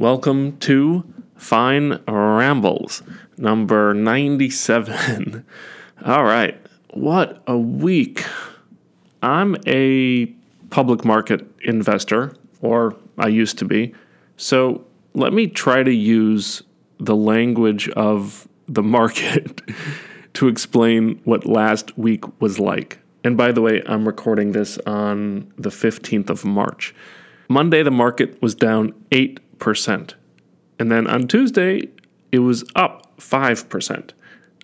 Welcome to Fine Rambles, number 97. All right, what a week. I'm a public market investor, or I used to be, so let me try to use the language of the market to explain what last week was like. And by the way, I'm recording this on the 15th of March. Monday, the market was down 8%. And then on Tuesday, it was up 5%.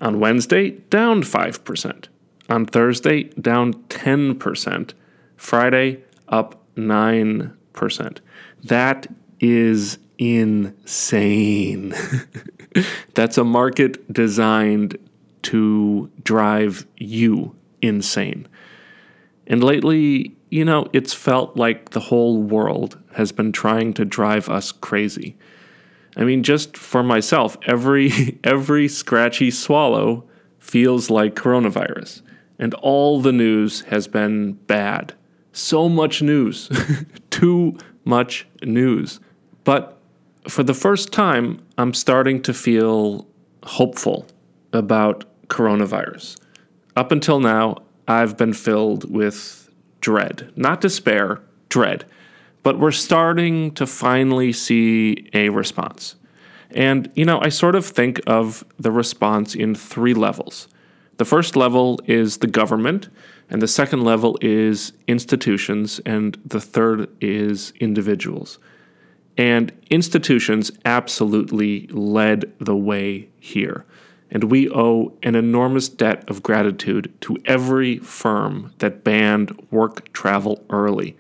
On Wednesday, down 5%. On Thursday, down 10%. Friday, up 9%. That is insane. That's a market designed to drive you insane. And lately, you know, it's felt like the whole world has been trying to drive us crazy. I mean, just for myself, every scratchy swallow feels like coronavirus. And all the news has been bad. So much news. Too much news. But for the first time, I'm starting to feel hopeful about coronavirus. Up until now, I've been filled with dread. Not despair, dread. But we're starting to finally see a response. And, you know, I sort of think of the response in three levels. The first level is the government, and the second level is institutions, and the third is individuals. And institutions absolutely led the way here. And we owe an enormous debt of gratitude to every firm that banned work travel early,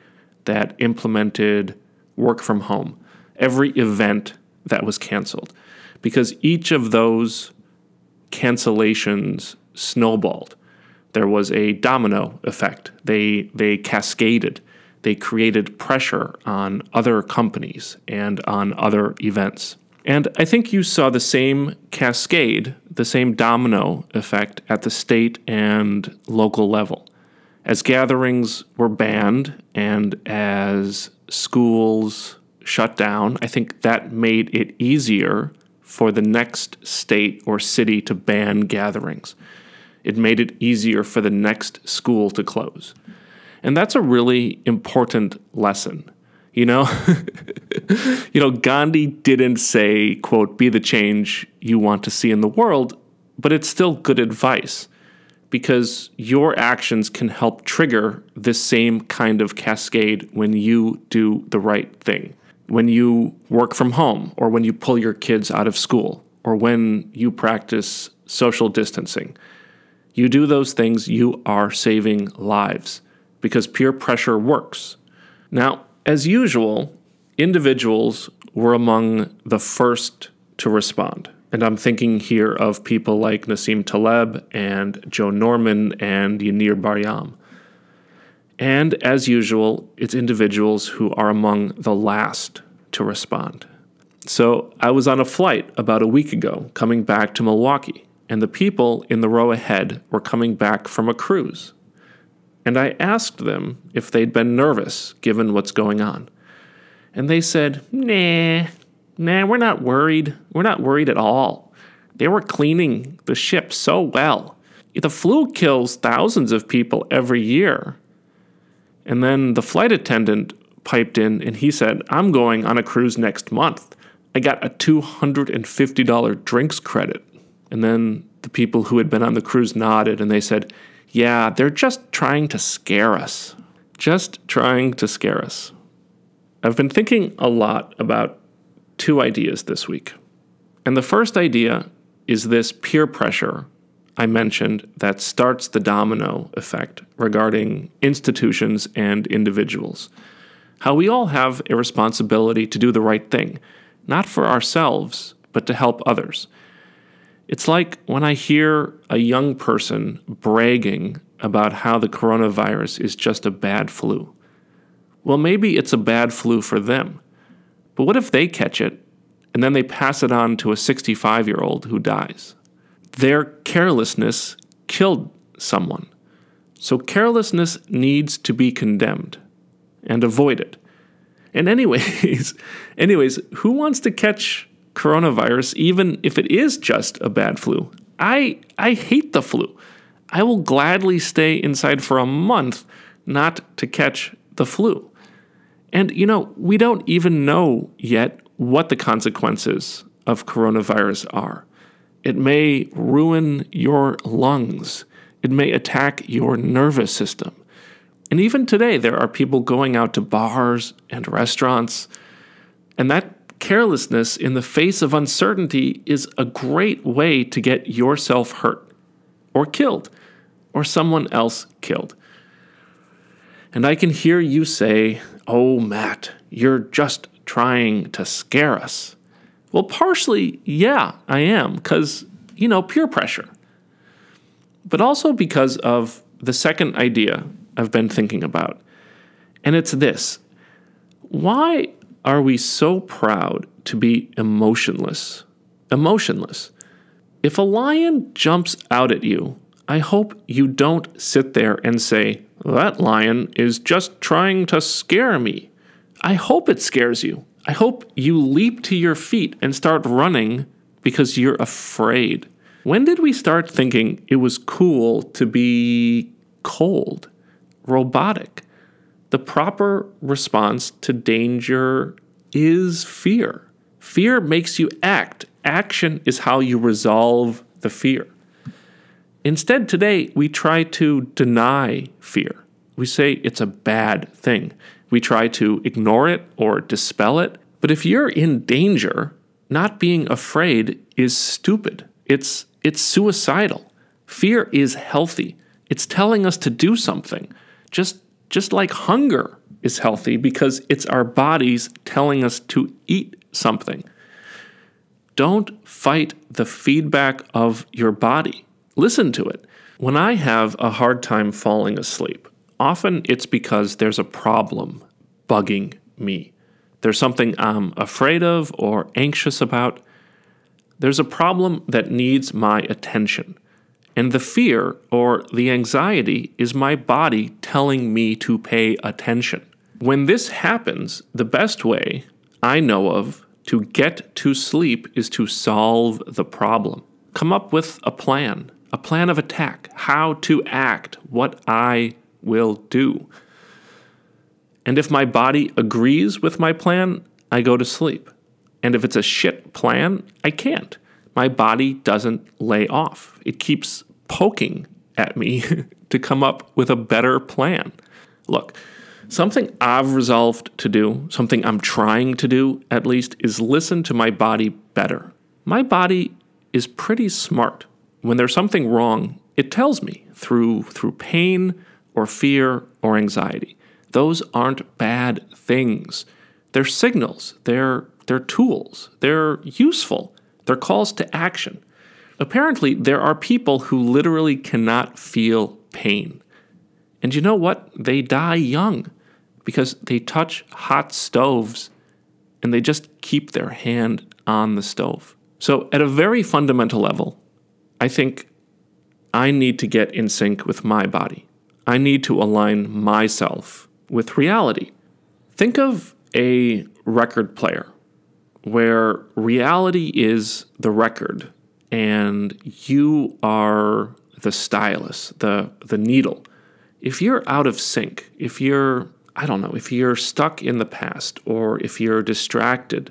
that implemented work from home, every event that was canceled, because each of those cancellations snowballed. There was a domino effect. They cascaded. They created pressure on other companies and on other events. And I think you saw the same cascade, the same domino effect at the state and local level. As gatherings were banned and as schools shut down, I think that made it easier for the next state or city to ban gatherings. It made it easier for the next school to close. And that's a really important lesson. You know, Gandhi didn't say, quote, "Be the change you want to see in the world," but it's still good advice, because your actions can help trigger this same kind of cascade when you do the right thing, when you work from home, or when you pull your kids out of school, or when you practice social distancing. You do those things, you are saving lives, because peer pressure works. Now, as usual, individuals were among the first to respond. And I'm thinking here of people like Nassim Taleb and Joe Norman and Yanir Baryam. And as usual, it's individuals who are among the last to respond. So I was on a flight about a week ago coming back to Milwaukee, and the people in the row ahead were coming back from a cruise. And I asked them if they'd been nervous given what's going on. And they said, Nah, we're not worried. We're not worried at all. They were cleaning the ship so well. The flu kills thousands of people every year. And then the flight attendant piped in and he said, "I'm going on a cruise next month. I got a $250 drinks credit." And then the people who had been on the cruise nodded and they said, "Yeah, they're just trying to scare us. Just trying to scare us." I've been thinking a lot about two ideas this week. And the first idea is this peer pressure I mentioned that starts the domino effect regarding institutions and individuals. How we all have a responsibility to do the right thing, not for ourselves, but to help others. It's like when I hear a young person bragging about how the coronavirus is just a bad flu. Well, maybe it's a bad flu for them. But what if they catch it, and then they pass it on to a 65-year-old who dies? Their carelessness killed someone. So carelessness needs to be condemned and avoided. And anyways, who wants to catch coronavirus, even if it is just a bad flu? I hate the flu. I will gladly stay inside for a month not to catch the flu. And, you know, we don't even know yet what the consequences of coronavirus are. It may ruin your lungs. It may attack your nervous system. And even today, there are people going out to bars and restaurants. And that carelessness in the face of uncertainty is a great way to get yourself hurt or killed or someone else killed. And I can hear you say, "Oh, Matt, you're just trying to scare us." Well, partially, yeah, I am, because, you know, peer pressure. But also because of the second idea I've been thinking about. And it's this. Why are we so proud to be emotionless? Emotionless. If a lion jumps out at you, I hope you don't sit there and say, "That lion is just trying to scare me." I hope it scares you. I hope you leap to your feet and start running because you're afraid. When did we start thinking it was cool to be cold, robotic? The proper response to danger is fear. Fear makes you act. Action is how you resolve the fear. Instead, today, we try to deny fear. We say it's a bad thing. We try to ignore it or dispel it. But if you're in danger, not being afraid is stupid. It's suicidal. Fear is healthy. It's telling us to do something. Just like hunger is healthy because it's our bodies telling us to eat something. Don't fight the feedback of your body. Listen to it. When I have a hard time falling asleep, often it's because there's a problem bugging me. There's something I'm afraid of or anxious about. There's a problem that needs my attention. And the fear or the anxiety is my body telling me to pay attention. When this happens, the best way I know of to get to sleep is to solve the problem. Come up with a plan of attack, how to act, what I will do. And if my body agrees with my plan, I go to sleep. And if it's a shit plan, I can't. My body doesn't lay off. It keeps poking at me to come up with a better plan. Look, something I've resolved to do, something I'm trying to do at least, is listen to my body better. My body is pretty smart. When there's something wrong, it tells me through pain or fear or anxiety. Those aren't bad things. They're signals. They're tools. They're useful. They're calls to action. Apparently, there are people who literally cannot feel pain. And you know what? They die young because they touch hot stoves and they just keep their hand on the stove. So at a very fundamental level, I think I need to get in sync with my body. I need to align myself with reality. Think of a record player where reality is the record and you are the stylus, the needle. If you're out of sync, if you're stuck in the past or if you're distracted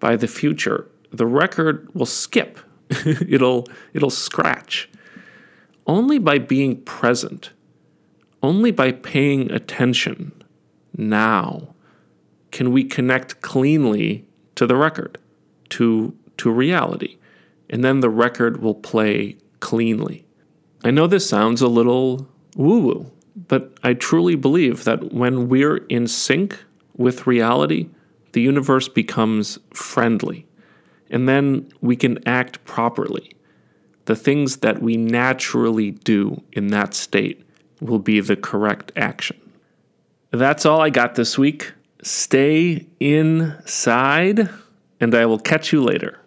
by the future, the record will skip. It'll scratch. Only by being present, only by paying attention now, can we connect cleanly to the record, to reality, and then the record will play cleanly. I know this sounds a little woo-woo, but I truly believe that when we're in sync with reality, the universe becomes friendly, and then we can act properly. The things that we naturally do in that state will be the correct action. That's all I got this week. Stay inside, and I will catch you later.